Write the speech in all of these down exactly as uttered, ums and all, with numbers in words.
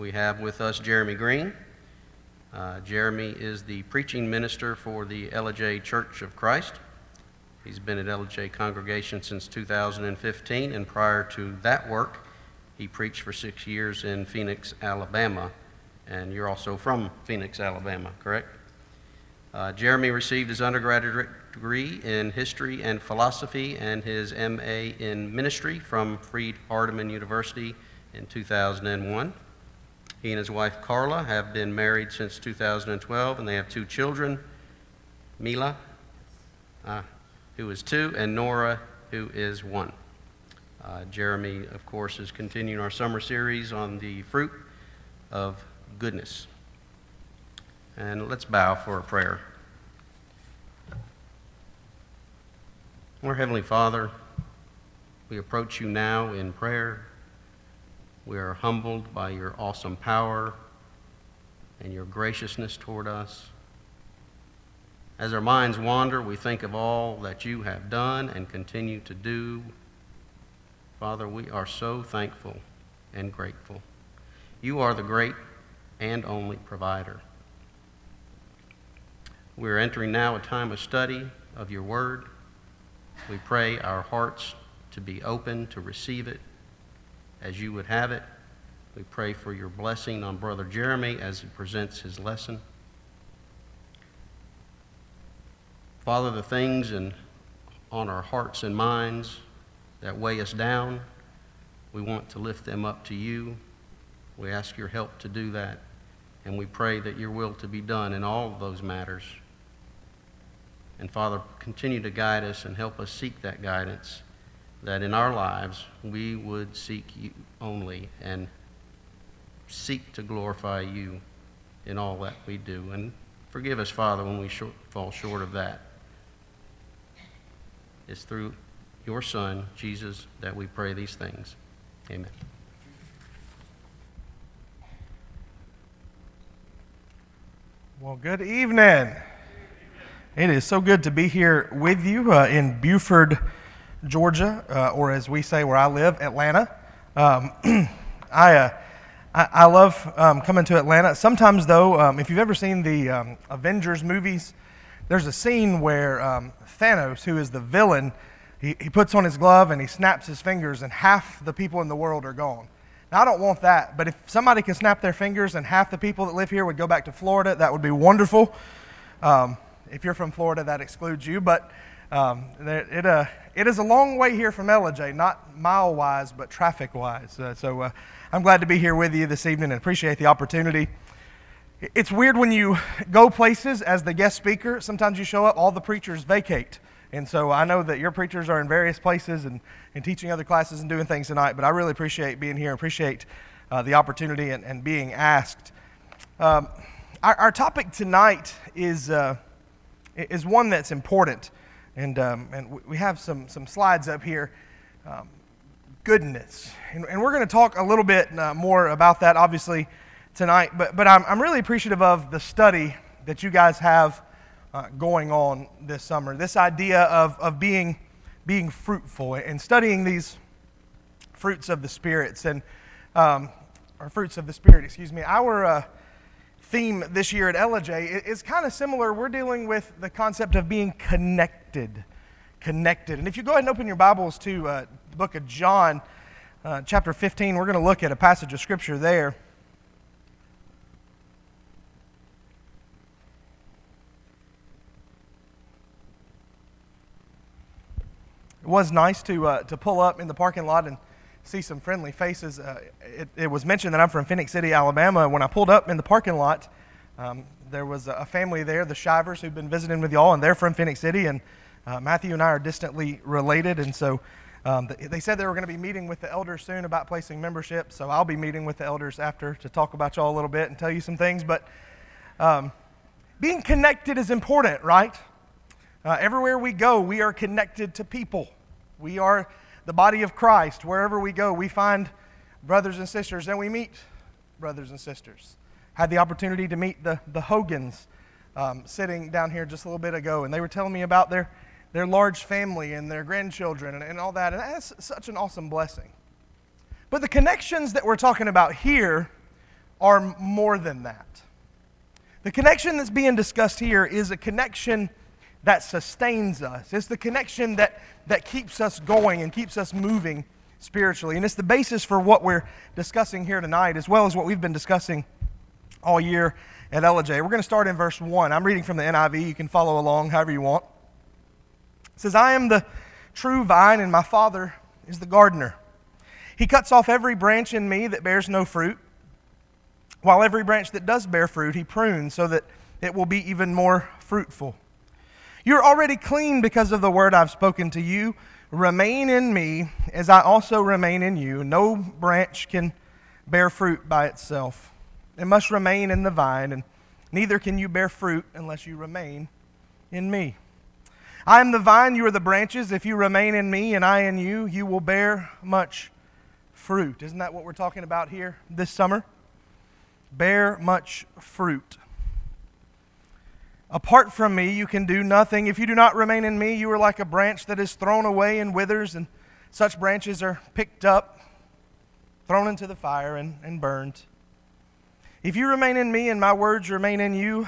We have with us Jeremy Green. Uh, Jeremy is the preaching minister for the L J. Church of Christ. He's been at L J congregation since two thousand fifteen, and prior to that work, he preached for six years in Phoenix, Alabama. And you're also from Phenix, Alabama, correct? Uh, Jeremy received his undergraduate degree in history and philosophy and his M A in ministry from Freed-Hardeman University in two thousand one. He and his wife, Carla, have been married since two thousand twelve, and they have two children, Mila, uh, who is two, and Nora, who is one. Uh, Jeremy, of course, is continuing our summer series on the fruit of goodness. And let's bow for a prayer. Our Heavenly Father, we approach you now in prayer. We are humbled by your awesome power and your graciousness toward us. As our minds wander, we think of all that you have done and continue to do. Father, we are so thankful and grateful. You are the great and only provider. We are entering now a time of study of your word. We pray our hearts to be open to receive it as you would have it. We pray for your blessing on Brother Jeremy as he presents his lesson. Father, the things in, on our hearts and minds that weigh us down, we want to lift them up to you. We ask your help to do that, and we pray that your will to be done in all of those matters. And Father, continue to guide us and help us seek that guidance, that in our lives we would seek you only and seek to glorify you in all that we do. And forgive us, Father, when we short, fall short of that. It's through your Son, Jesus, that we pray these things. Amen. Well, good evening. It is so good to be here with you uh, in Buford, Georgia, uh, or as we say where I live, Atlanta. Um, I, uh, I I love um, coming to Atlanta. Sometimes, though, um, if you've ever seen the um, Avengers movies, there's a scene where um, Thanos, who is the villain, he, he puts on his glove and he snaps his fingers and half the people in the world are gone. Now, I don't want that, but if somebody can snap their fingers and half the people that live here would go back to Florida, that would be wonderful. Um, if you're from Florida, that excludes you, but um, it uh, it is a long way here from L J, not mile-wise, but traffic-wise. Uh, so uh, I'm glad to be here with you this evening and appreciate the opportunity. It's weird when you go places as the guest speaker. Sometimes you show up, all the preachers vacate. And so I know that your preachers are in various places and, and teaching other classes and doing things tonight, but I really appreciate being here, appreciate uh, the opportunity and, and being asked. Um, our, our topic tonight is uh, is one that's important, and um, and we have some, some slides up here, um, goodness. And, and we're going to talk a little bit uh, more about that, obviously, tonight, but, but I'm, I'm really appreciative of the study that you guys have Uh, going on this summer, this idea of, of being being fruitful and studying these fruits of the spirits and um, or fruits of the spirit, excuse me. Our uh, theme this year at L J is kind of similar. We're dealing with the concept of being connected, connected. And if you go ahead and open your Bibles to uh, the book of John, uh, chapter fifteen, we're going to look at a passage of scripture there. It was nice to uh, to pull up in the parking lot and see some friendly faces. Uh, it, it was mentioned that I'm from Phenix City, Alabama. When I pulled up in the parking lot, um, there was a family there, the Shivers, who've been visiting with y'all, and they're from Phenix City. And uh, Matthew and I are distantly related, and so um, they said they were going to be meeting with the elders soon about placing membership. So I'll be meeting with the elders after to talk about y'all a little bit and tell you some things. But um, being connected is important, right? Uh, everywhere we go, we are connected to people. We are the body of Christ. Wherever we go, we find brothers and sisters, and we meet brothers and sisters. Had the opportunity to meet the, the Hogans um, sitting down here just a little bit ago, and they were telling me about their, their large family and their grandchildren and, and all that, and that's such an awesome blessing. But the connections that we're talking about here are more than that. The connection that's being discussed here is a connection that sustains us. It's the connection that, that keeps us going and keeps us moving spiritually. And it's the basis for what we're discussing here tonight, as well as what we've been discussing all year at L J. We're going to start in verse one. I'm reading from the N I V. You can follow along however you want. It says, "I am the true vine, and my Father is the gardener. He cuts off every branch in me that bears no fruit, while every branch that does bear fruit he prunes so that it will be even more fruitful. You're already clean because of the word I've spoken to you. Remain in me as I also remain in you. No branch can bear fruit by itself. It must remain in the vine, and neither can you bear fruit unless you remain in me. I am the vine, you are the branches. If you remain in me and I in you, you will bear much fruit." Isn't that what we're talking about here this summer? Bear much fruit. "Apart from me, you can do nothing. If you do not remain in me, you are like a branch that is thrown away and withers, and such branches are picked up, thrown into the fire, and, and burned. If you remain in me and my words remain in you,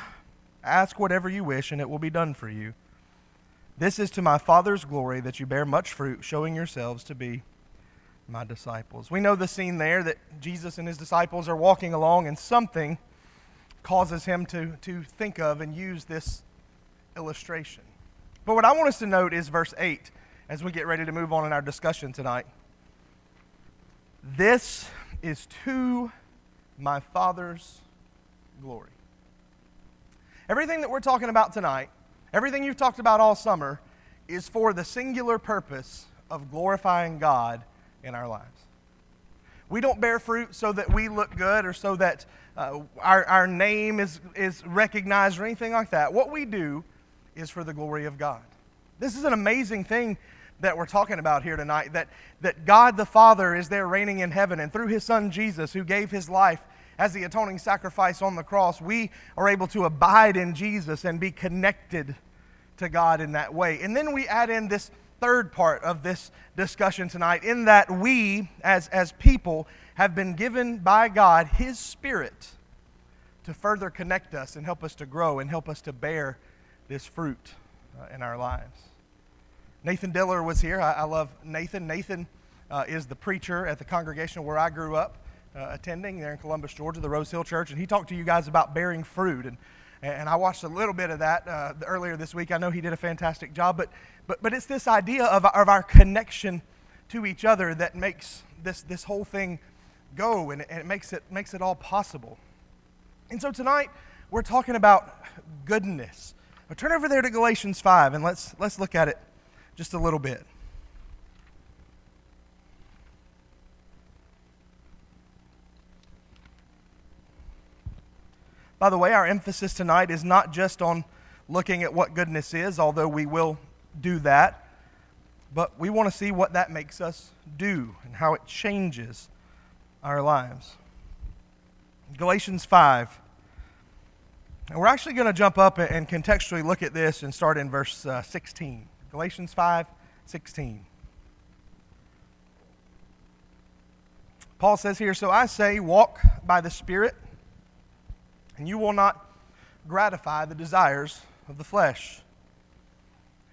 ask whatever you wish, and it will be done for you. This is to my Father's glory that you bear much fruit, showing yourselves to be my disciples." We know the scene there that Jesus and his disciples are walking along, and something causes him to, to think of and use this illustration. But what I want us to note is verse eight as we get ready to move on in our discussion tonight. "This is to my Father's glory." Everything that we're talking about tonight, everything you've talked about all summer, is for the singular purpose of glorifying God in our lives. We don't bear fruit so that we look good or so that uh, our, our name is, is recognized or anything like that. What we do is for the glory of God. This is an amazing thing that we're talking about here tonight, that, that God the Father is there reigning in heaven, and through his Son Jesus, who gave his life as the atoning sacrifice on the cross, we are able to abide in Jesus and be connected to God in that way. And then we add in this third part of this discussion tonight, in that we as, as people have been given by God his Spirit to further connect us and help us to grow and help us to bear this fruit uh, in our lives. Nathan Diller was here. I, I love Nathan. Nathan uh, is the preacher at the congregation where I grew up uh, attending there in Columbus, Georgia, the Rose Hill Church, and he talked to you guys about bearing fruit, and And I watched a little bit of that uh, earlier this week. I know he did a fantastic job, but but but it's this idea of, of our connection to each other that makes this this whole thing go, and it, and it makes it makes it all possible. And so tonight we're talking about goodness. Now turn over there to Galatians five, and let's let's look at it just a little bit. By the way, our emphasis tonight is not just on looking at what goodness is, although we will do that, but we want to see what that makes us do and how it changes our lives. Galatians five. And we're actually going to jump up and contextually look at this and start in verse sixteen. Galatians five sixteen. Paul says here, "So I say, walk by the Spirit, and you will not gratify the desires of the flesh.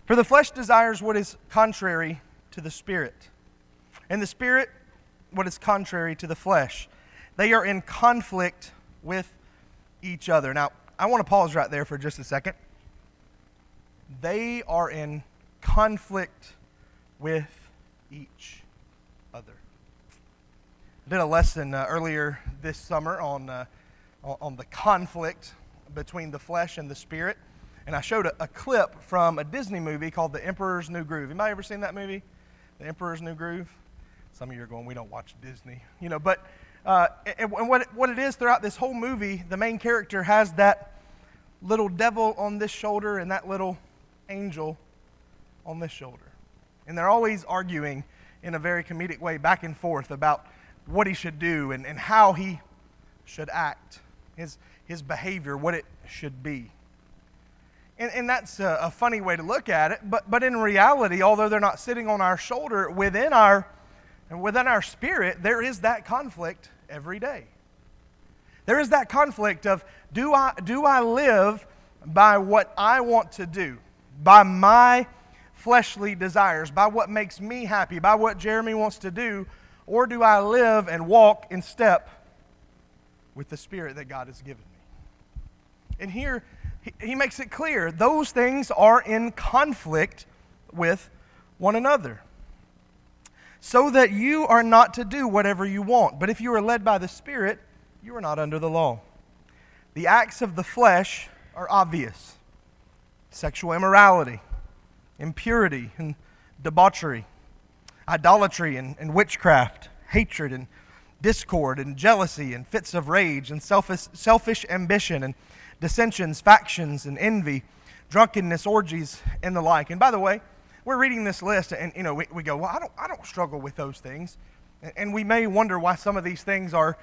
For the flesh desires what is contrary to the Spirit, and the Spirit what is contrary to the flesh. They are in conflict with each other." Now, I want to pause right there for just a second. They are in conflict with each other. I did a lesson uh, earlier this summer on... Uh, on the conflict between the flesh and the Spirit. And I showed a, a clip from a Disney movie called The Emperor's New Groove. Anybody ever seen that movie? The Emperor's New Groove? Some of you are going, we don't watch Disney. You know, but uh, and, and what, what it is throughout this whole movie, the main character has that little devil on this shoulder and that little angel on this shoulder. And they're always arguing in a very comedic way back and forth about what he should do and, and how he should act. His, his behavior, what it should be. And, and that's a, a funny way to look at it, but, but in reality, although they're not sitting on our shoulder, within our, within our spirit, there is that conflict every day. There is that conflict of do I do I live by what I want to do, by my fleshly desires, by what makes me happy, by what Jeremy wants to do, or do I live and walk in step with the Spirit that God has given me? And here he, he makes it clear those things are in conflict with one another. So that you are not to do whatever you want, but if you are led by the Spirit, you are not under the law. The acts of the flesh are obvious: sexual immorality, impurity and debauchery, idolatry and, and witchcraft, hatred and discord and jealousy and fits of rage and selfish, selfish ambition and dissensions, factions and envy, drunkenness, orgies, and the like. And by the way, we're reading this list and, you know, we, we go, well, I don't, I don't struggle with those things. And we may wonder why some of these things are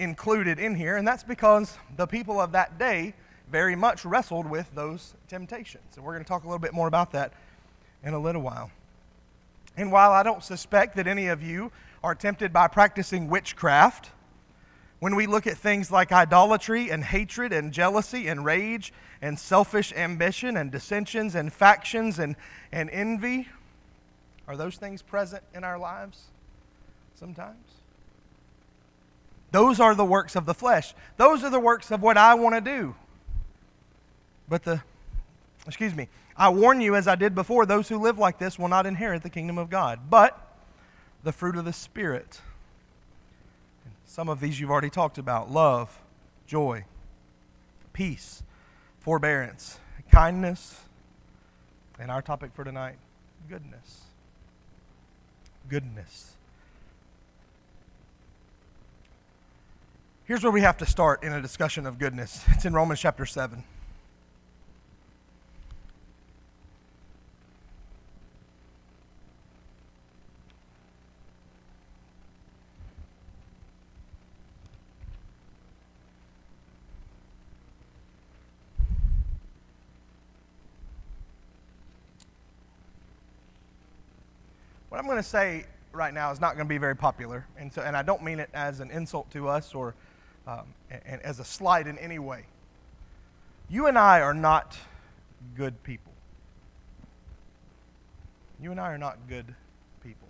included in here. And that's because the people of that day very much wrestled with those temptations. And we're going to talk a little bit more about that in a little while. And while I don't suspect that any of you are tempted by practicing witchcraft, when we look at things like idolatry and hatred and jealousy and rage and selfish ambition and dissensions and factions and, and envy, are those things present in our lives sometimes? Those are the works of the flesh. Those are the works of what I want to do. But the, excuse me, I warn you, as I did before, those who live like this will not inherit the kingdom of God. But the fruit of the Spirit, and some of these you've already talked about: love, joy, peace, forbearance, kindness, and our topic for tonight, goodness. Goodness. Here's where we have to start in a discussion of goodness. It's in Romans chapter seven. What I'm going to say right now is not going to be very popular, and so and I don't mean it as an insult to us or um, and, and as a slight in any way. You and I are not good people. You and I are not good people.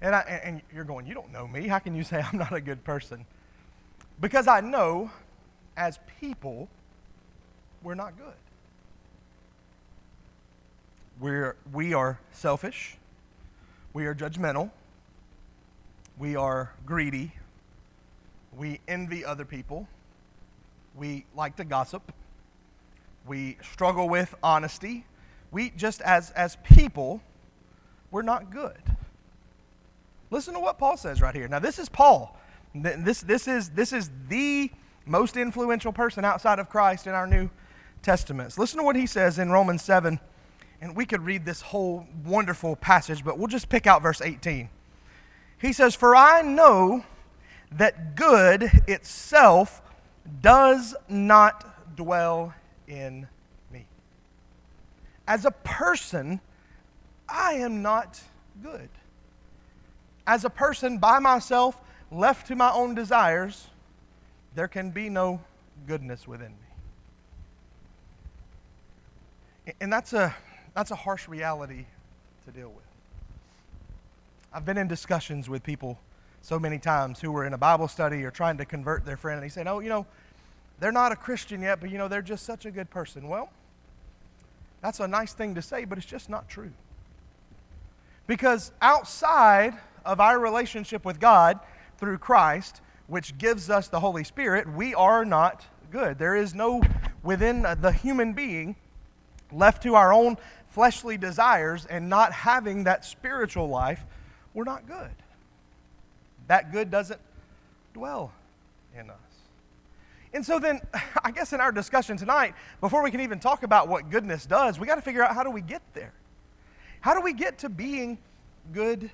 And I and, and you're going, you don't know me. How can you say I'm not a good person? Because I know, as people, we're not good. We're we are selfish. We are judgmental. We are greedy. We envy other people. We like to gossip. We struggle with honesty. We just as, as people, we're not good. Listen to what Paul says right here. Now, this is Paul. This, this, is, this is the most influential person outside of Christ in our New Testaments. Listen to what he says in Romans seven. And we could read this whole wonderful passage, but we'll just pick out verse eighteen. He says, "For I know that good itself does not dwell in me." As a person, I am not good. As a person by myself, left to my own desires, there can be no goodness within me. And that's a... That's a harsh reality to deal with. I've been in discussions with people so many times who were in a Bible study or trying to convert their friend, and he said, "Oh, you know, they're not a Christian yet, but you know, they're just such a good person." Well, that's a nice thing to say, but it's just not true. Because outside of our relationship with God through Christ, which gives us the Holy Spirit, we are not good. There is no within the human being left to our own fleshly desires and not having that spiritual life, we're not good. That good doesn't dwell in us. And so then, I guess in our discussion tonight, before we can even talk about what goodness does, we got to figure out, how do we get there? How do we get to being good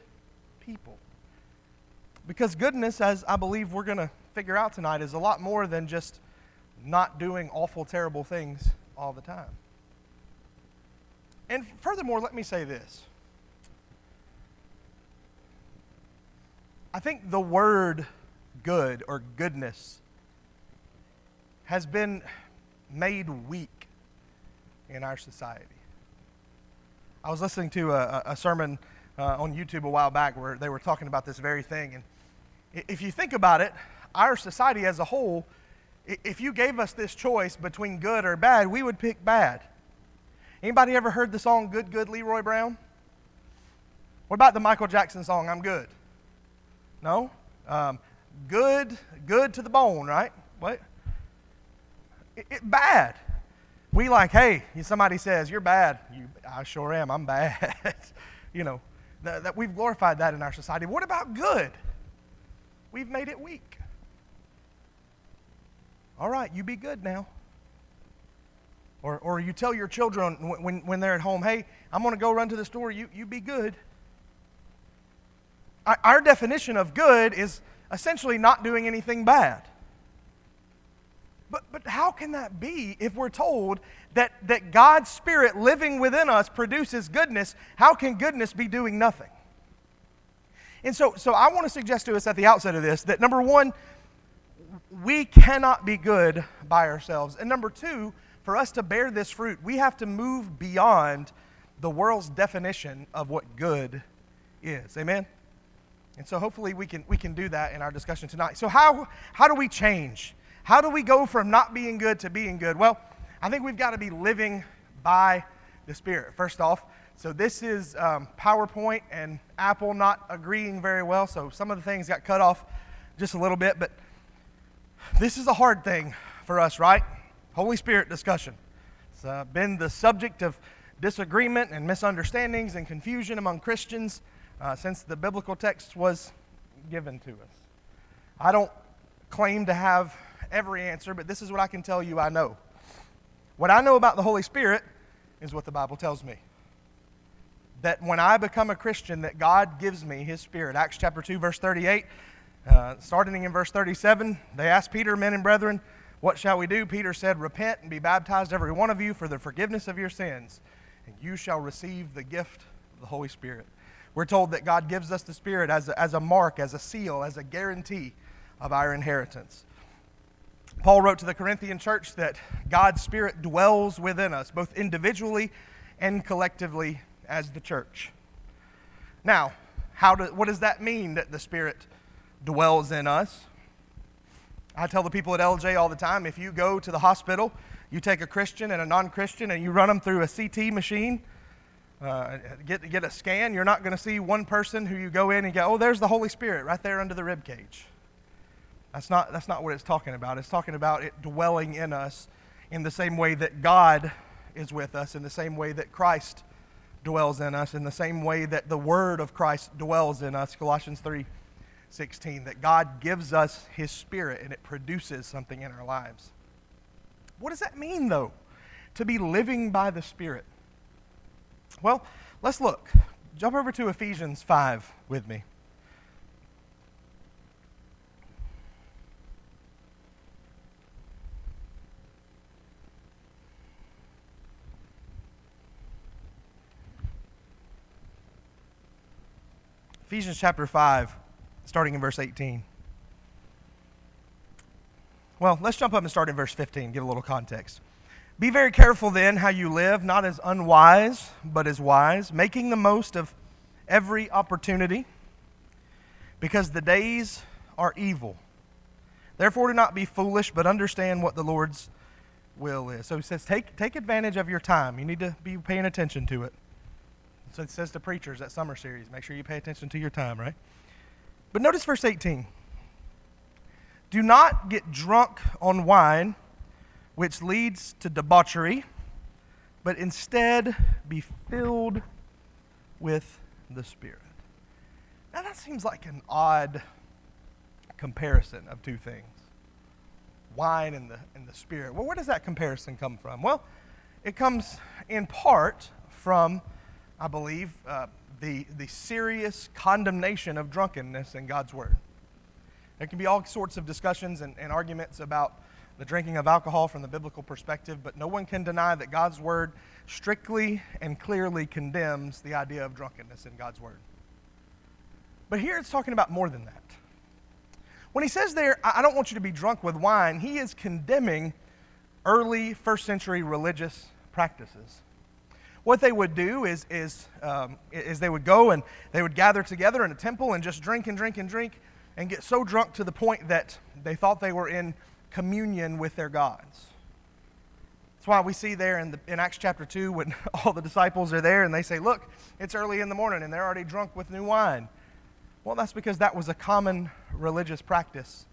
people? Because goodness, as I believe we're going to figure out tonight, is a lot more than just not doing awful, terrible things all the time. And furthermore, let me say this. I think the word good or goodness has been made weak in our society. I was listening to a, a sermon uh, on YouTube a while back where they were talking about this very thing. And if you think about it, our society as a whole, if you gave us this choice between good or bad, we would pick bad. Anybody ever heard the song Good, Good, Leroy Brown? What about the Michael Jackson song, I'm Good? No? Um, good, good to the bone, right? What? It, it bad. We like, hey, somebody says, you're bad. You, I sure am, I'm bad. you know, that, that we've glorified that in our society. What about good? We've made it weak. All right, you be good now. Or or you tell your children when, when they're at home, hey, I'm going to go run to the store, you, you be good. Our, our definition of good is essentially not doing anything bad. But but how can that be if we're told that, that God's Spirit living within us produces goodness? How can goodness be doing nothing? And so, so I want to suggest to us at the outset of this that, number one, we cannot be good by ourselves. And number two, for us to bear this fruit, we have to move beyond the world's definition of what good is. Amen? And so hopefully we can we can do that in our discussion tonight. So how how do we change? How do we go from not being good to being good? Well, I think we've got to be living by the Spirit, first off. So this is um, PowerPoint and Apple not agreeing very well, so some of the things got cut off just a little bit. But this is a hard thing for us, right? Holy Spirit discussion. It's uh, been the subject of disagreement and misunderstandings and confusion among Christians uh, since the biblical text was given to us. I don't claim to have every answer, but this is what I can tell you I know. What I know about the Holy Spirit is what the Bible tells me. That when I become a Christian, that God gives me His Spirit. Acts chapter two, verse thirty-eight, uh, starting in verse thirty-seven, they asked Peter, men and brethren, what shall we do? Peter said, repent and be baptized every one of you for the forgiveness of your sins, and you shall receive the gift of the Holy Spirit. We're told that God gives us the Spirit as a, as a mark, as a seal, as a guarantee of our inheritance. Paul wrote to the Corinthian church that God's Spirit dwells within us, both individually and collectively as the church. Now, how do, what does that mean that the Spirit dwells in us? I tell the people at L J all the time, if you go to the hospital, you take a Christian and a non-Christian and you run them through a C T machine, uh, get, get a scan, you're not going to see one person who you go in and go, oh, there's the Holy Spirit right there under the rib cage. That's not, that's not what it's talking about. It's talking about it dwelling in us in the same way that God is with us, in the same way that Christ dwells in us, in the same way that the Word of Christ dwells in us, Colossians three sixteen, that God gives us His Spirit and it produces something in our lives. What does that mean, though, to be living by the Spirit? Well, let's look. Jump over to Ephesians five with me. Ephesians chapter five, starting in verse eighteen. Well, let's jump up and start in verse fifteen, give a little context. Be very careful then how you live, not as unwise, but as wise, making the most of every opportunity, because the days are evil. Therefore do not be foolish, but understand what the Lord's will is. So he says, take, take advantage of your time. You need to be paying attention to it. So it says to preachers at summer series, make sure you pay attention to your time, right? But notice verse eighteen. Do not get drunk on wine, which leads to debauchery, but instead be filled with the Spirit. Now that seems like an odd comparison of two things. Wine and the, and the Spirit. Well, where does that comparison come from? Well, it comes in part from, I believe, uh, the, the serious condemnation of drunkenness in God's Word. There can be all sorts of discussions and, and arguments about the drinking of alcohol from the biblical perspective, but no one can deny that God's Word strictly and clearly condemns the idea of drunkenness in God's Word. But here it's talking about more than that. When he says there, I don't want you to be drunk with wine, he is condemning early first century religious practices. What they would do is, is, um, is they would go and they would gather together in a temple and just drink and drink and drink and get so drunk to the point that they thought they were in communion with their gods. That's why we see there in, the, in Acts chapter two when all the disciples are there and they say, look, it's early in the morning and they're already drunk with new wine. Well, that's because that was a common religious practice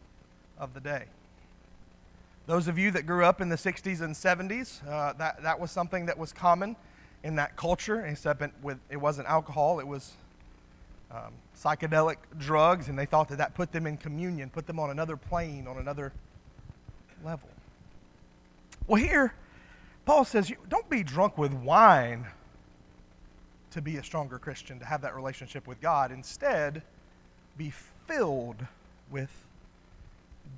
of the day. Those of you that grew up in the sixties and seventies, uh, that, that was something that was common in that culture, except with, it wasn't alcohol, it was um, psychedelic drugs, and they thought that that put them in communion, put them on another plane, on another level. Well, here, Paul says, don't be drunk with wine to be a stronger Christian, to have that relationship with God. Instead, be filled with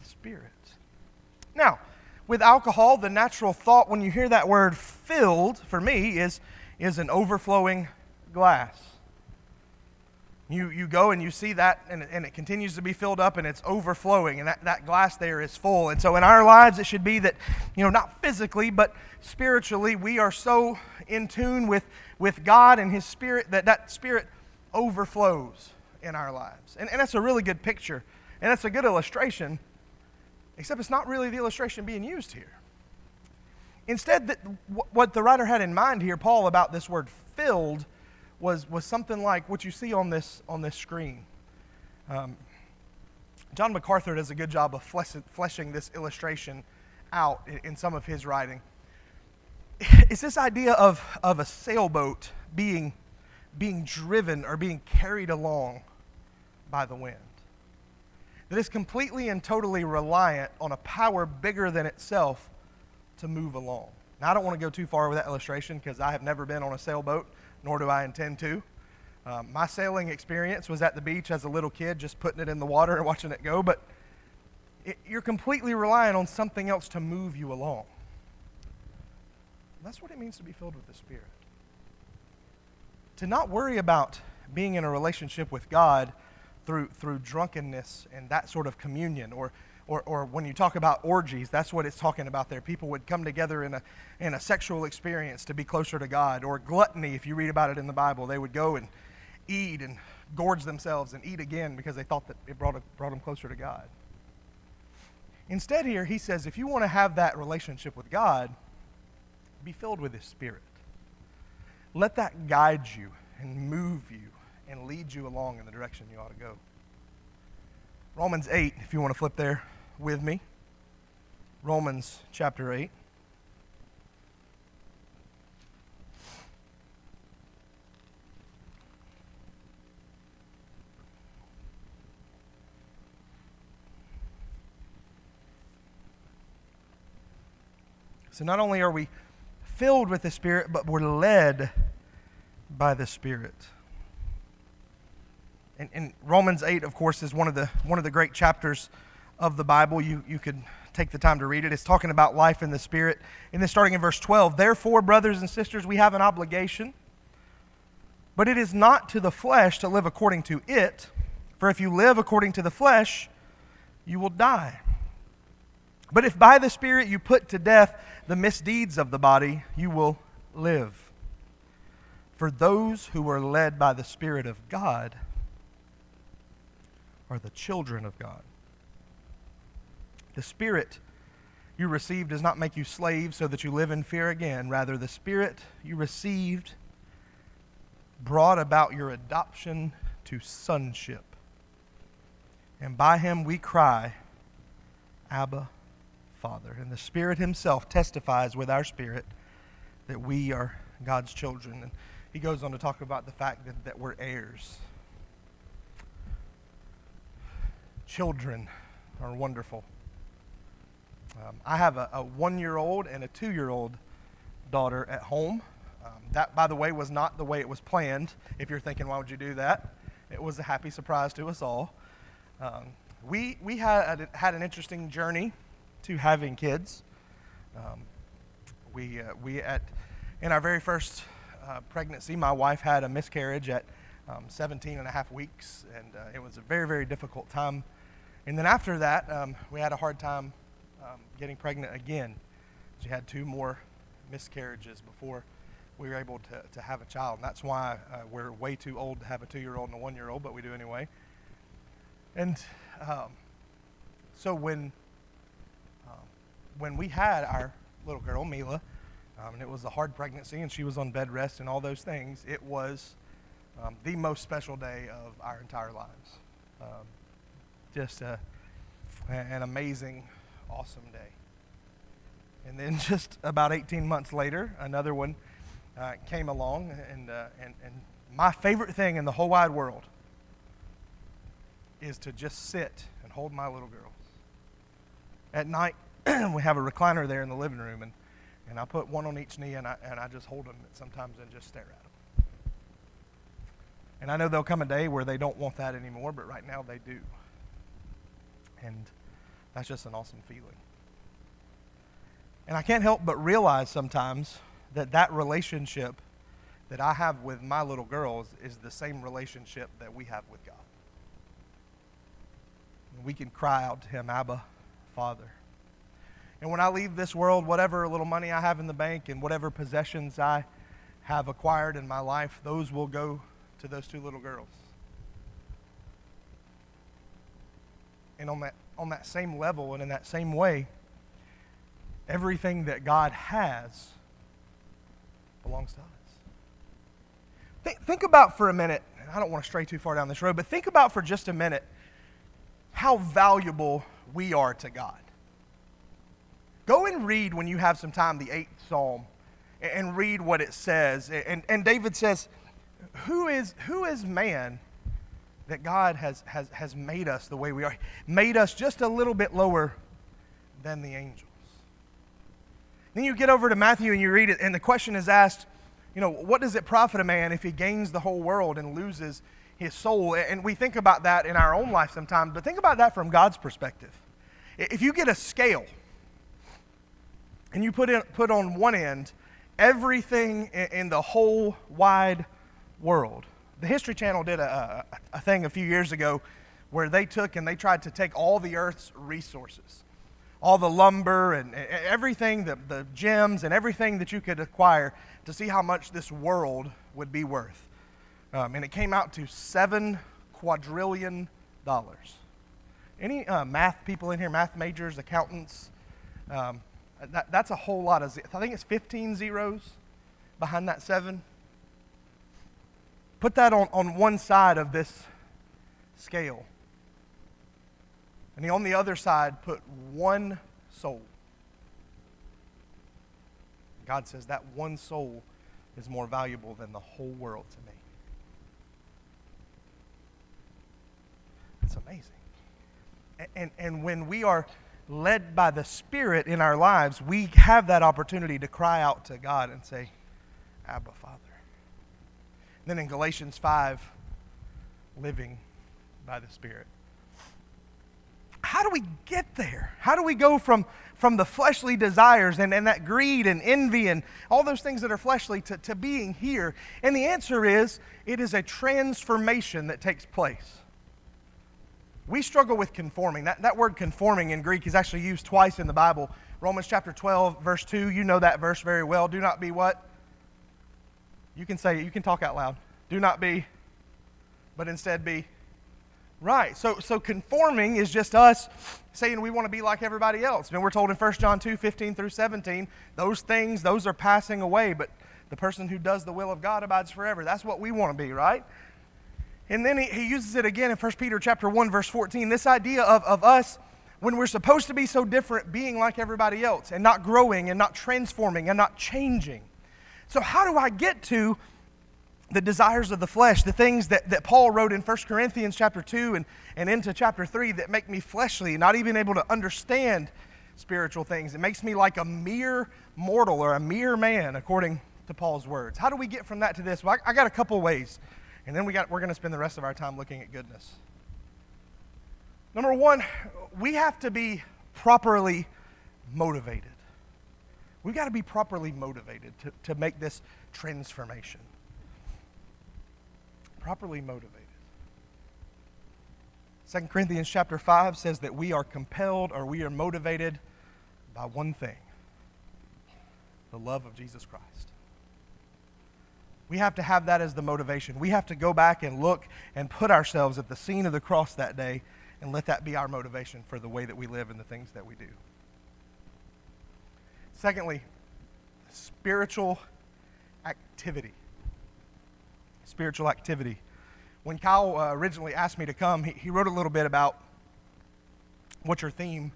the Spirit. Now, with alcohol, the natural thought when you hear that word filled, for me, is, is an overflowing glass. You, you go and you see that, and, and it continues to be filled up, and it's overflowing, and that, that glass there is full. And so in our lives, it should be that, you know, not physically, but spiritually, we are so in tune with, with God and His Spirit that that Spirit overflows in our lives. And, and that's a really good picture, and that's a good illustration. Except it's not really the illustration being used here. Instead, that what the writer had in mind here, Paul, about this word filled was, was something like what you see on this, on this screen. Um, John MacArthur does a good job of flesh, fleshing this illustration out in, in some of his writing. It's this idea of, of a sailboat being, being driven or being carried along by the wind. That is completely and totally reliant on a power bigger than itself to move along. Now, I don't want to go too far with that illustration because I have never been on a sailboat, nor do I intend to. Um, my sailing experience was at the beach as a little kid, just putting it in the water and watching it go, but it, you're completely reliant on something else to move you along. And that's what it means to be filled with the Spirit. To not worry about being in a relationship with God through through drunkenness and that sort of communion, or, or or when you talk about orgies, that's what it's talking about there. People would come together in a in a sexual experience to be closer to God, or gluttony, if you read about it in the Bible. They would go and eat and gorge themselves and eat again because they thought that it brought, a, brought them closer to God. Instead here, he says, if you want to have that relationship with God, be filled with His Spirit. Let that guide you and move you and lead you along in the direction you ought to go. Romans eight, if you want to flip there with me. Romans chapter eight. So not only are we filled with the Spirit, but we're led by the Spirit. And, and Romans eight, of course, is one of the one of the great chapters of the Bible. You you could take the time to read it. It's talking about life in the Spirit. And then starting in verse twelve, therefore, brothers and sisters, we have an obligation, but it is not to the flesh to live according to it. For if you live according to the flesh, you will die. But if by the Spirit you put to death the misdeeds of the body, you will live. For those who are led by the Spirit of God are the children of God. The Spirit you received does not make you slaves so that you live in fear again. Rather, the Spirit you received brought about your adoption to sonship. And by Him we cry, Abba, Father. And the Spirit Himself testifies with our spirit that we are God's children. And he goes on to talk about the fact that, that we're heirs. Children are wonderful. Um, I have a, a one-year-old and a two-year-old daughter at home. Um, that, by the way, was not the way it was planned. If you're thinking, why would you do that? It was a happy surprise to us all. Um, we we had had an interesting journey to having kids. Um, we uh, we at in our very first uh, pregnancy, my wife had a miscarriage at um, seventeen and a half weeks, and uh, it was a very very difficult time. And then after that, um, we had a hard time um, getting pregnant again. She had two more miscarriages before we were able to, to have a child. And that's why uh, we're way too old to have a two-year-old and a one-year-old, but we do anyway. And um, so when um, when we had our little girl, Mila, um, and it was a hard pregnancy, and she was on bed rest and all those things, it was um, the most special day of our entire lives. Um, just a, an amazing, awesome day. And then just about eighteen months later, another one uh, came along, and, uh, and and my favorite thing in the whole wide world is to just sit and hold my little girls. At night, we have a recliner there in the living room, and, and I put one on each knee, and I, and I just hold them sometimes and just stare at them. And I know there'll come a day where they don't want that anymore, but right now they do. And that's just an awesome feeling. And I can't help but realize sometimes that that relationship that I have with my little girls is the same relationship that we have with God. We can cry out to him, Abba, Father. And when I leave this world, whatever little money I have in the bank and whatever possessions I have acquired in my life, those will go to those two little girls. And on that, on that same level and in that same way, everything that God has belongs to us. Think, think about for a minute, and I don't want to stray too far down this road, but think about for just a minute how valuable we are to God. Go and read, when you have some time, the eighth Psalm, and read what it says. And, and David says, who is, who is man that God has, has, has made us the way we are, made us just a little bit lower than the angels? Then you get over to Matthew and you read it, and the question is asked, you know, what does it profit a man if he gains the whole world and loses his soul? And we think about that in our own life sometimes, but think about that from God's perspective. If you get a scale and you put in, put on one end everything in the whole wide world. The History Channel did a, a, a thing a few years ago where they took and they tried to take all the Earth's resources, all the lumber and everything, the, the gems and everything that you could acquire, to see how much this world would be worth. Um, and it came out to seven quadrillion dollars. Any uh, math people in here, math majors, accountants? Um, that, that's a whole lot of zeros. I think it's fifteen zeros behind that seven. Put that on, on one side of this scale. And he, on the other side, put one soul. God says that one soul is more valuable than the whole world to me. That's amazing. And, and when we are led by the Spirit in our lives, we have that opportunity to cry out to God and say, Abba, Father. And then in Galatians five, living by the Spirit. How do we get there? How do we go from, from the fleshly desires and, and that greed and envy and all those things that are fleshly to, to being here? And the answer is, it is a transformation that takes place. We struggle with conforming. That, that word conforming in Greek is actually used twice in the Bible. Romans chapter twelve, verse two, you know that verse very well. Do not be what? You can say it. You can talk out loud. Do not be, but instead be. Right, so so conforming is just us saying we want to be like everybody else. I mean, we're told in First John two, fifteen through seventeen, those things, those are passing away, but the person who does the will of God abides forever. That's what we want to be, right? And then he, he uses it again in First Peter chapter one, verse fourteen, this idea of, of us, when we're supposed to be so different, being like everybody else and not growing and not transforming and not changing. So how do I get to the desires of the flesh, the things that, that Paul wrote in First Corinthians chapter two and, and into chapter three that make me fleshly, not even able to understand spiritual things? It makes me like a mere mortal or a mere man, according to Paul's words. How do we get from that to this? Well, I, I got a couple ways, and then we got, we're going to spend the rest of our time looking at goodness. Number one, we have to be properly motivated. We've got to be properly motivated to, to make this transformation. Properly motivated. Second Corinthians chapter five says that we are compelled or we are motivated by one thing: the love of Jesus Christ. We have to have that as the motivation. We have to go back and look and put ourselves at the scene of the cross that day and let that be our motivation for the way that we live and the things that we do. Secondly, spiritual activity. Spiritual activity. When Kyle uh, originally asked me to come, he, he wrote a little bit about what your theme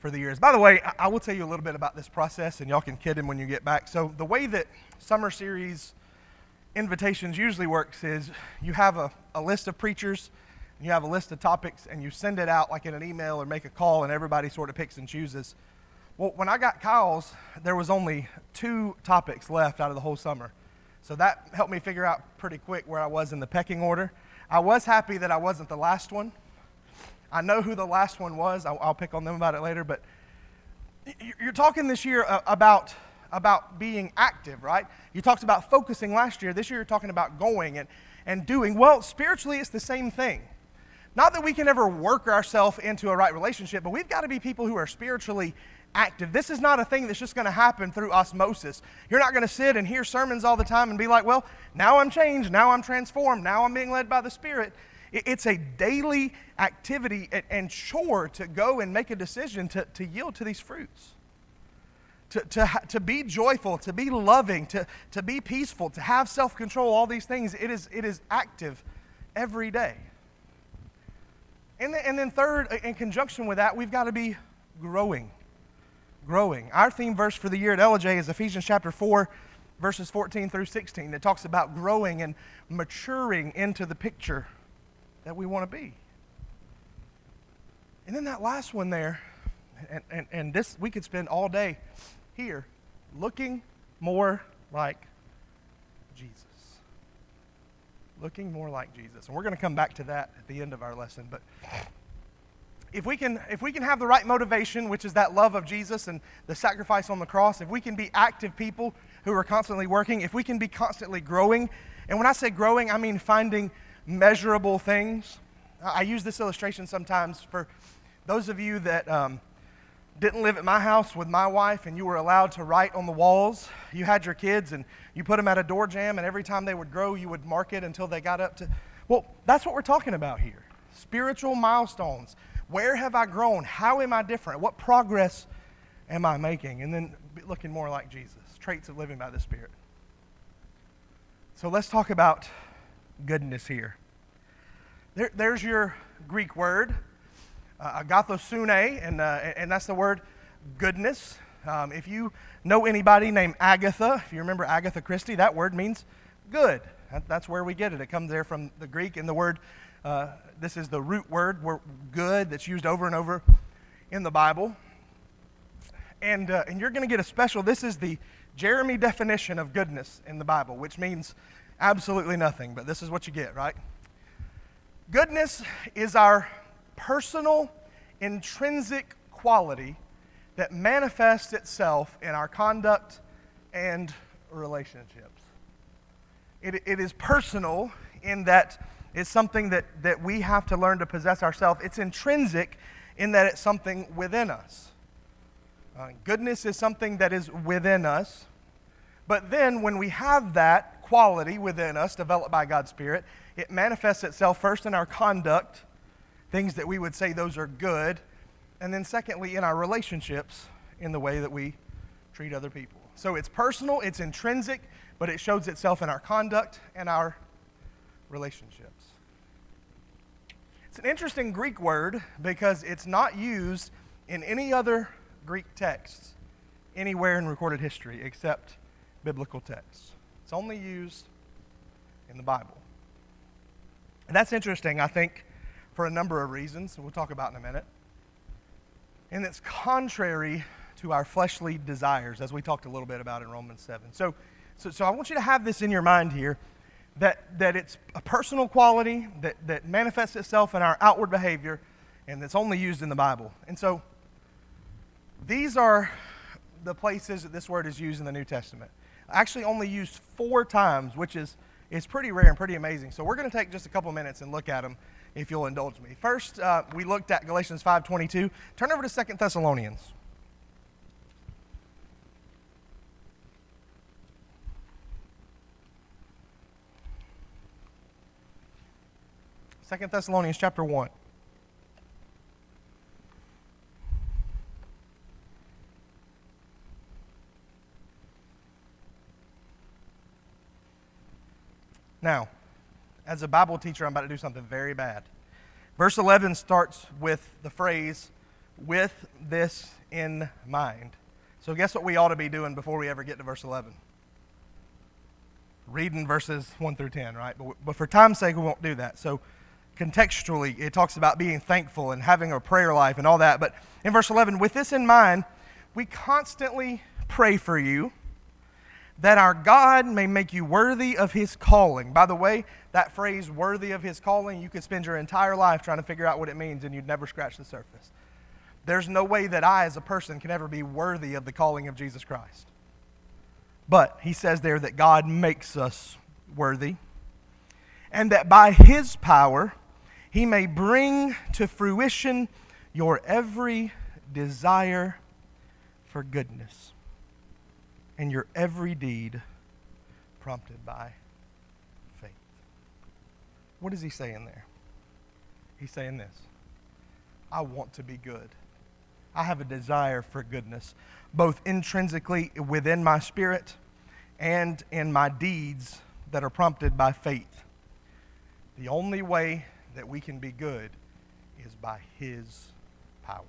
for the year is. By the way, I, I will tell you a little bit about this process, and y'all can kid him when you get back. So the way that summer series invitations usually works is you have a, a list of preachers, and you have a list of topics, and you send it out like in an email or make a call, and everybody sort of picks and chooses. Well, when I got Kyle's, there was only two topics left out of the whole summer. So that helped me figure out pretty quick where I was in the pecking order. I was happy that I wasn't the last one. I know who the last one was. I'll, I'll pick on them about it later. But you're talking this year about, about being active, right? You talked about focusing last year. This year you're talking about going and, and doing. Well, spiritually it's the same thing. Not that we can ever work ourselves into a right relationship, but we've got to be people who are spiritually active. This is not a thing that's just going to happen through osmosis. You're not going to sit and hear sermons all the time and be like, well, now I'm changed, now I'm transformed, now I'm being led by the Spirit. It's a daily activity and chore to go and make a decision to, to yield to these fruits, to, to, to be joyful, to be loving, to, to be peaceful, to have self-control, all these things. It is, it is active every day. And then, and then third, in conjunction with that, we've got to be growing. Growing. Our theme verse for the year at L J is Ephesians chapter four, verses fourteen through sixteen. It talks about growing and maturing into the picture that we want to be. And then that last one there, and, and, and this we could spend all day here, looking more like Jesus. Looking more like Jesus. And we're going to come back to that at the end of our lesson, but If we can if we can have the right motivation, which is that love of Jesus and the sacrifice on the cross, if we can be active people who are constantly working, if we can be constantly growing, and when I say growing, I mean finding measurable things. I use this illustration sometimes for those of you that um, didn't live at my house with my wife and you were allowed to write on the walls. You had your kids and you put them at a door jamb, and every time they would grow, you would mark it until they got up to, well, that's what we're talking about here. Spiritual milestones. Where have I grown? How am I different? What progress am I making? And then looking more like Jesus. Traits of living by the Spirit. So let's talk about goodness here. There, there's your Greek word, uh, agathosune, and uh, and that's the word goodness. Um, if you know anybody named Agatha, if you remember Agatha Christie, that word means good. That, that's where we get it. It comes there from the Greek, and the word Uh, this is the root word, we're good, that's used over and over in the Bible. And uh, and you're going to get a special, this is the Jeremy definition of goodness in the Bible, which means absolutely nothing, but this is what you get, right? Goodness is our personal, intrinsic quality that manifests itself in our conduct and relationships. It It is personal in that it's something that, that we have to learn to possess ourselves. It's intrinsic in that it's something within us. Uh, goodness is something that is within us. But then when we have that quality within us developed by God's Spirit, it manifests itself first in our conduct, things that we would say those are good, and then secondly in our relationships in the way that we treat other people. So it's personal, it's intrinsic, but it shows itself in our conduct and our relationships. It's an interesting Greek word because it's not used in any other Greek texts anywhere in recorded history except biblical texts. It's only used in the Bible. And that's interesting, I think, for a number of reasons we'll talk about in a minute. And it's contrary to our fleshly desires, as we talked a little bit about in Romans seven. So, so, so I want you to have this in your mind here. That that it's a personal quality that, that manifests itself in our outward behavior and that's only used in the Bible. And so these are the places that this word is used in the New Testament. Actually only used four times, which is, is pretty rare and pretty amazing. So we're going to take just a couple minutes and look at them if you'll indulge me. First, uh, we looked at Galatians five twenty-two. Turn over to Second Thessalonians. Second Thessalonians chapter one. Now, as a Bible teacher, I'm about to do something very bad. Verse eleven starts with the phrase, with this in mind. So guess what we ought to be doing before we ever get to verse eleven? Reading verses one through ten, right? But, but for time's sake, we won't do that. So contextually, it talks about being thankful and having a prayer life and all that. But in verse eleven, with this in mind, we constantly pray for you, that our God may make you worthy of his calling. By the way, that phrase, worthy of his calling, you could spend your entire life trying to figure out what it means and you'd never scratch the surface. There's no way that I as a person can ever be worthy of the calling of Jesus Christ. But he says there that God makes us worthy, and that by his power he may bring to fruition your every desire for goodness, and your every deed prompted by faith. What is he saying there? He's saying this. I want to be good. I have a desire for goodness, both intrinsically within my spirit and in my deeds that are prompted by faith. The only way that we can be good is by his power.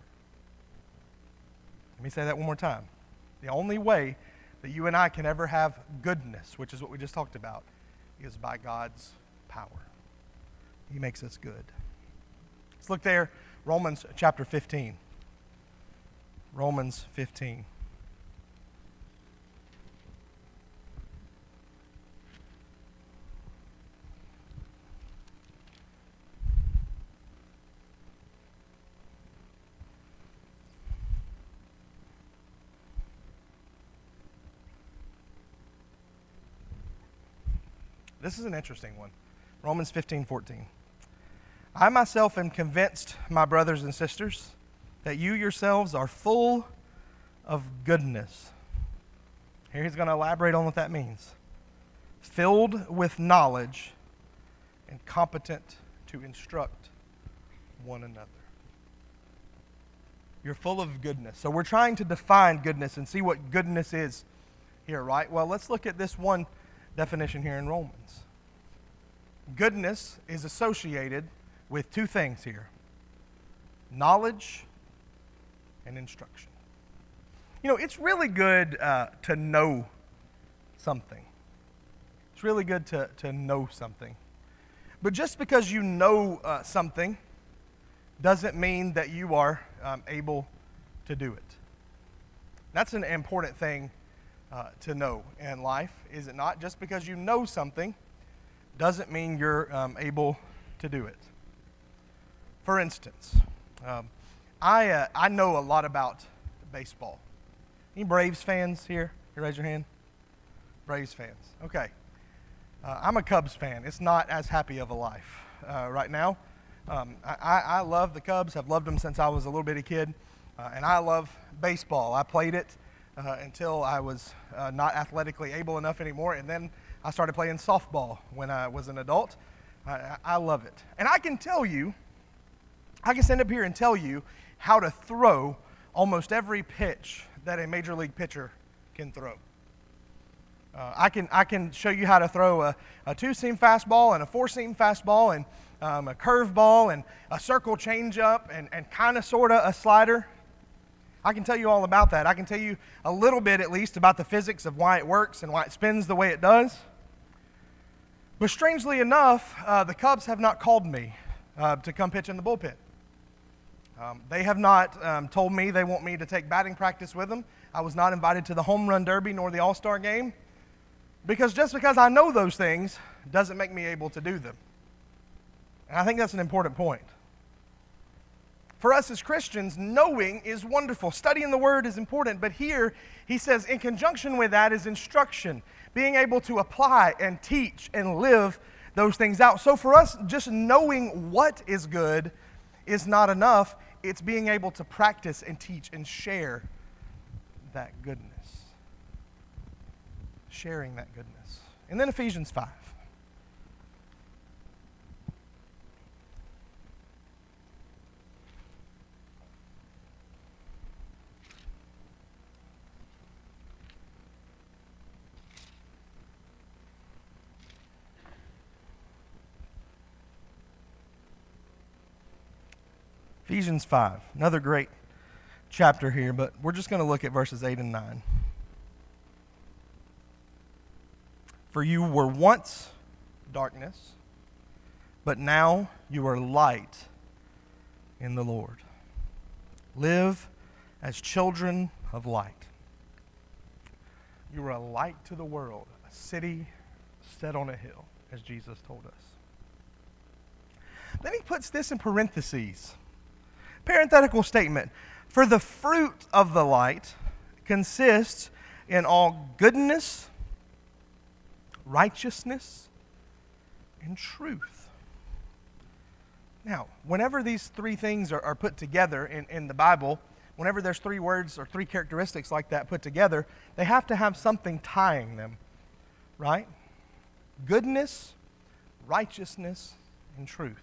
Let me say that one more time. The only way that you and I can ever have goodness, which is what we just talked about, is by God's power. He makes us good. Let's look there, Romans chapter fifteen. Romans fifteen. This is an interesting one. Romans fifteen fourteen. I myself am convinced, my brothers and sisters, that you yourselves are full of goodness. Here he's going to elaborate on what that means. Filled with knowledge and competent to instruct one another. You're full of goodness. So we're trying to define goodness and see what goodness is here, right? Well, let's look at this one definition here in Romans. Goodness is associated with two things here: knowledge and instruction. You know, it's really good uh, to know something. It's really good to, to know something. But just because you know uh, something doesn't mean that you are um, able to do it. That's an important thing Uh, to know in life, is it not? Just because you know something doesn't mean you're um, able to do it. For instance, um, I uh, I know a lot about baseball. Any Braves fans here? You raise your hand. Braves fans. Okay. Uh, I'm a Cubs fan. It's not as happy of a life uh, right now. Um, I, I love the Cubs. I've loved them since I was a little bitty kid, uh, and I love baseball. I played it Uh, until I was uh, not athletically able enough anymore. And then I started playing softball when I was an adult. I, I love it. And I can tell you, I can stand up here and tell you how to throw almost every pitch that a major league pitcher can throw. Uh, I can I can show you how to throw a, a two-seam fastball and a four-seam fastball and um, a curveball and a circle changeup and, and kind of sort of a slider. I can tell you all about that. I can tell you a little bit, at least, about the physics of why it works and why it spins the way it does. But strangely enough, uh, the Cubs have not called me uh, to come pitch in the bullpen. Um, they have not um, told me they want me to take batting practice with them. I was not invited to the Home Run Derby nor the All-Star Game, because just because I know those things doesn't make me able to do them. And I think that's an important point. For us as Christians, knowing is wonderful. Studying the Word is important. But here, he says, in conjunction with that is instruction. Being able to apply and teach and live those things out. So for us, just knowing what is good is not enough. It's being able to practice and teach and share that goodness. Sharing that goodness. And then Ephesians five. Ephesians five, another great chapter here, but we're just going to look at verses eight and nine. For you were once darkness, but now you are light in the Lord. Live as children of light. You are a light to the world, a city set on a hill, as Jesus told us. Then he puts this in parentheses. Parenthetical statement, for the fruit of the light consists in all goodness, righteousness, and truth. Now, whenever these three things are, are put together in, in the Bible, whenever there's three words or three characteristics like that put together, they have to have something tying them, right? Goodness, righteousness, and truth.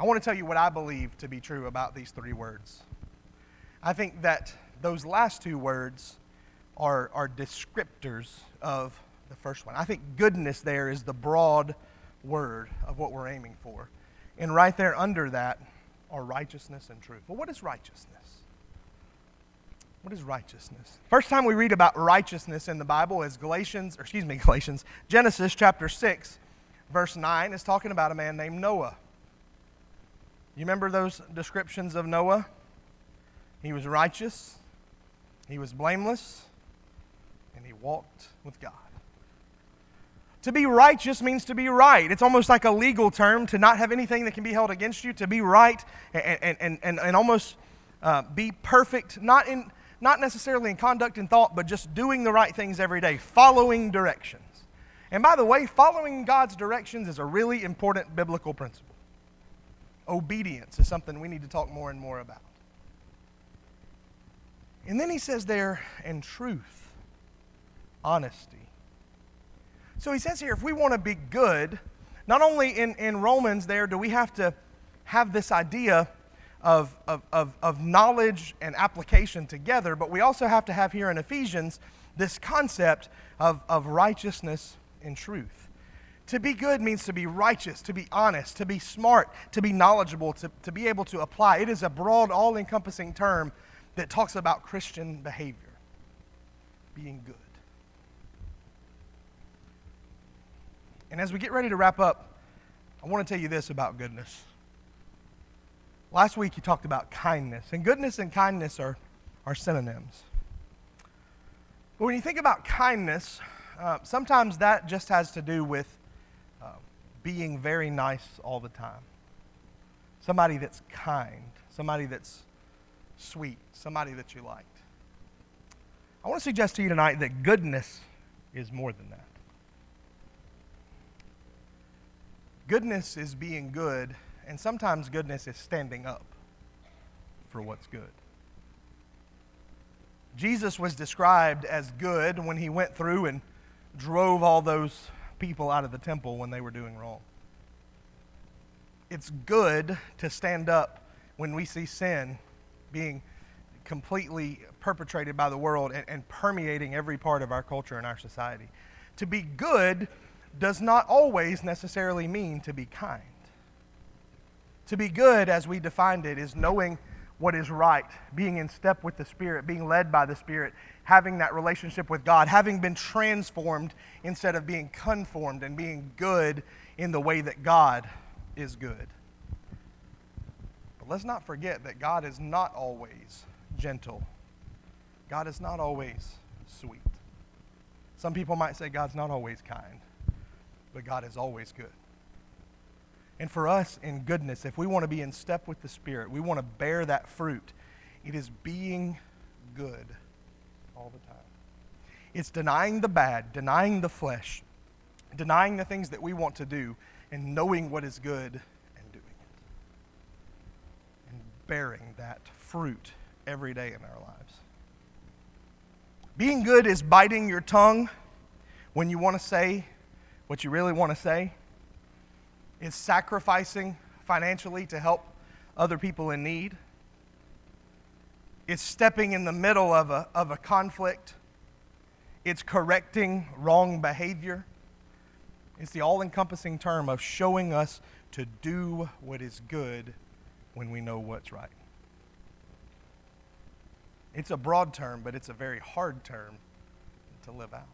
I want to tell you what I believe to be true about these three words. I think that those last two words are, are descriptors of the first one. I think goodness there is the broad word of what we're aiming for. And right there under that are righteousness and truth. But what is righteousness? What is righteousness? First time we read about righteousness in the Bible is Galatians, or excuse me, Galatians, Genesis chapter six, verse nine is talking about a man named Noah. You remember those descriptions of Noah? He was righteous, he was blameless, and he walked with God. To be righteous means to be right. It's almost like a legal term to not have anything that can be held against you, to be right and, and, and, and almost uh, be perfect, not in not necessarily in conduct and thought, but just doing the right things every day, following directions. And by the way, following God's directions is a really important biblical principle. Obedience is something we need to talk more and more about. And then he says there, and truth, honesty. So he says here, if we want to be good, not only in, in Romans there do we have to have this idea of, of, of, of knowledge and application together, but we also have to have here in Ephesians this concept of, of righteousness and truth. To be good means to be righteous, to be honest, to be smart, to be knowledgeable, to, to be able to apply. It is a broad, all-encompassing term that talks about Christian behavior, being good. And as we get ready to wrap up, I want to tell you this about goodness. Last week you talked about kindness, and goodness and kindness are, are synonyms. But when you think about kindness, uh, sometimes that just has to do with being very nice all the time. Somebody that's kind, somebody that's sweet, somebody that you liked. I want to suggest to you tonight that goodness is more than that. Goodness is being good, and sometimes goodness is standing up for what's good. Jesus was described as good when he went through and drove all those people out of the temple when they were doing wrong. It's good to stand up when we see sin being completely perpetrated by the world and, and permeating every part of our culture and our society. To be good does not always necessarily mean to be kind. To be good, as we defined it, is knowing what is right, being in step with the Spirit, being led by the Spirit, having that relationship with God, having been transformed instead of being conformed and being good in the way that God is good. But let's not forget that God is not always gentle. God is not always sweet. Some people might say God's not always kind, but God is always good. And for us in goodness, if we want to be in step with the Spirit, we want to bear that fruit, it is being good all the time. It's denying the bad, denying the flesh, denying the things that we want to do, and knowing what is good and doing it, and bearing that fruit every day in our lives. Being good is biting your tongue when you want to say what you really want to say. It's sacrificing financially to help other people in need. It's stepping in the middle of a, of a conflict. It's correcting wrong behavior. It's the all-encompassing term of showing us to do what is good when we know what's right. It's a broad term, but it's a very hard term to live out.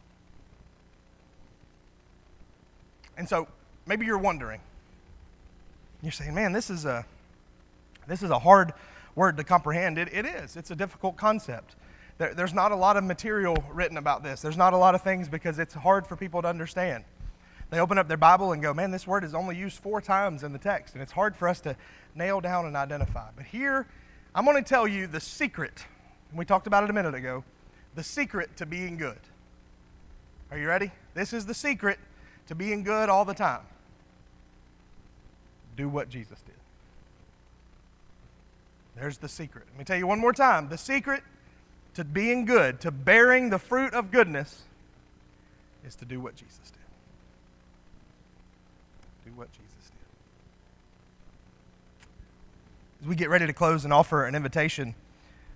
And so maybe you're wondering. You're saying, man, this is a, this is a hard word to comprehend. It, it is. It's a difficult concept. There, there's not a lot of material written about this. There's not a lot of things because it's hard for people to understand. They open up their Bible and go, man, this word is only used four times in the text, and it's hard for us to nail down and identify. But here, I'm going to tell you the secret, and we talked about it a minute ago, the secret to being good. Are you ready? This is the secret to being good all the time. Do what Jesus did. There's the secret. Let me tell you one more time. The secret to being good, to bearing the fruit of goodness, is to do what Jesus did. Do what Jesus did. As we get ready to close and offer an invitation,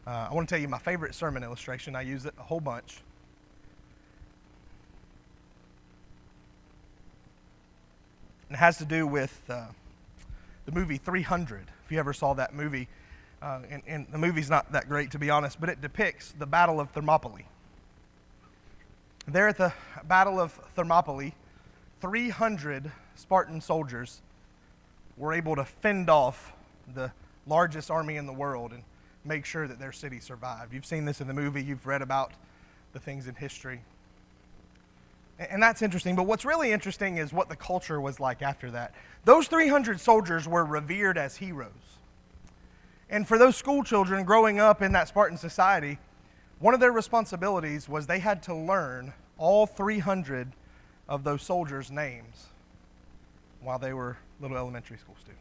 uh, I want to tell you my favorite sermon illustration. I use it a whole bunch. And it has to do with uh, the movie three hundred. If you ever saw that movie, uh, and, and the movie's not that great, to be honest, but it depicts the Battle of Thermopylae. There at the Battle of Thermopylae, three hundred Spartan soldiers were able to fend off the largest army in the world and make sure that their city survived. You've seen this in the movie. You've read about the things in history. And that's interesting. But what's really interesting is what the culture was like after that. Those three hundred soldiers were revered as heroes. And for those school children growing up in that Spartan society, one of their responsibilities was they had to learn all three hundred of those soldiers' names while they were little elementary school students.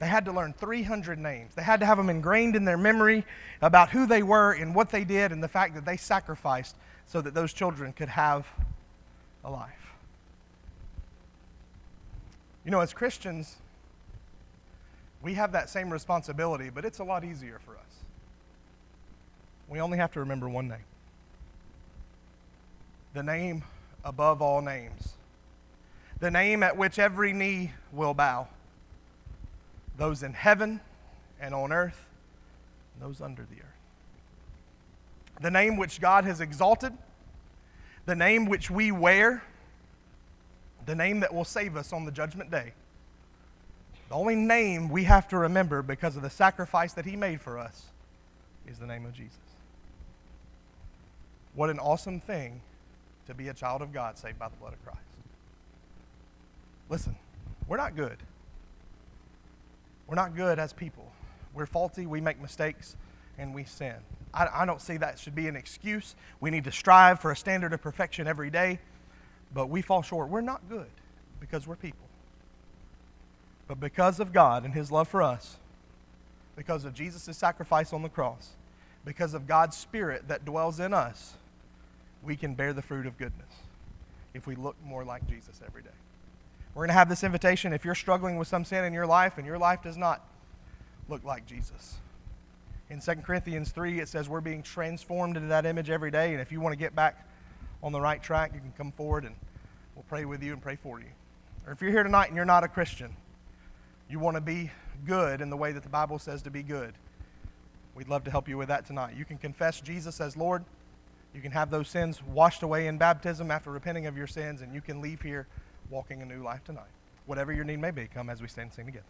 They had to learn three hundred names. They had to have them ingrained in their memory about who they were and what they did and the fact that they sacrificed so that those children could have a life. You know, as Christians, we have that same responsibility, but it's a lot easier for us. We only have to remember one name. The name above all names. The name at which every knee will bow. Those in heaven and on earth, and those under the earth. The name which God has exalted, the name which we wear, the name that will save us on the judgment day. The only name we have to remember because of the sacrifice that he made for us is the name of Jesus. What an awesome thing to be a child of God saved by the blood of Christ. Listen, we're not good. We're not good as people. We're faulty, we make mistakes, and we sin. I, I don't see that should be an excuse. We need to strive for a standard of perfection every day, but we fall short. We're not good because we're people. But because of God and his love for us, because of Jesus' sacrifice on the cross, because of God's Spirit that dwells in us, we can bear the fruit of goodness if we look more like Jesus every day. We're going to have this invitation. If you're struggling with some sin in your life and your life does not look like Jesus, in Second Corinthians three, it says we're being transformed into that image every day. And if you want to get back on the right track, you can come forward and we'll pray with you and pray for you. Or if you're here tonight and you're not a Christian, you want to be good in the way that the Bible says to be good, we'd love to help you with that tonight. You can confess Jesus as Lord. You can have those sins washed away in baptism after repenting of your sins, and you can leave here walking a new life tonight. Whatever your need may be, come as we stand and sing together.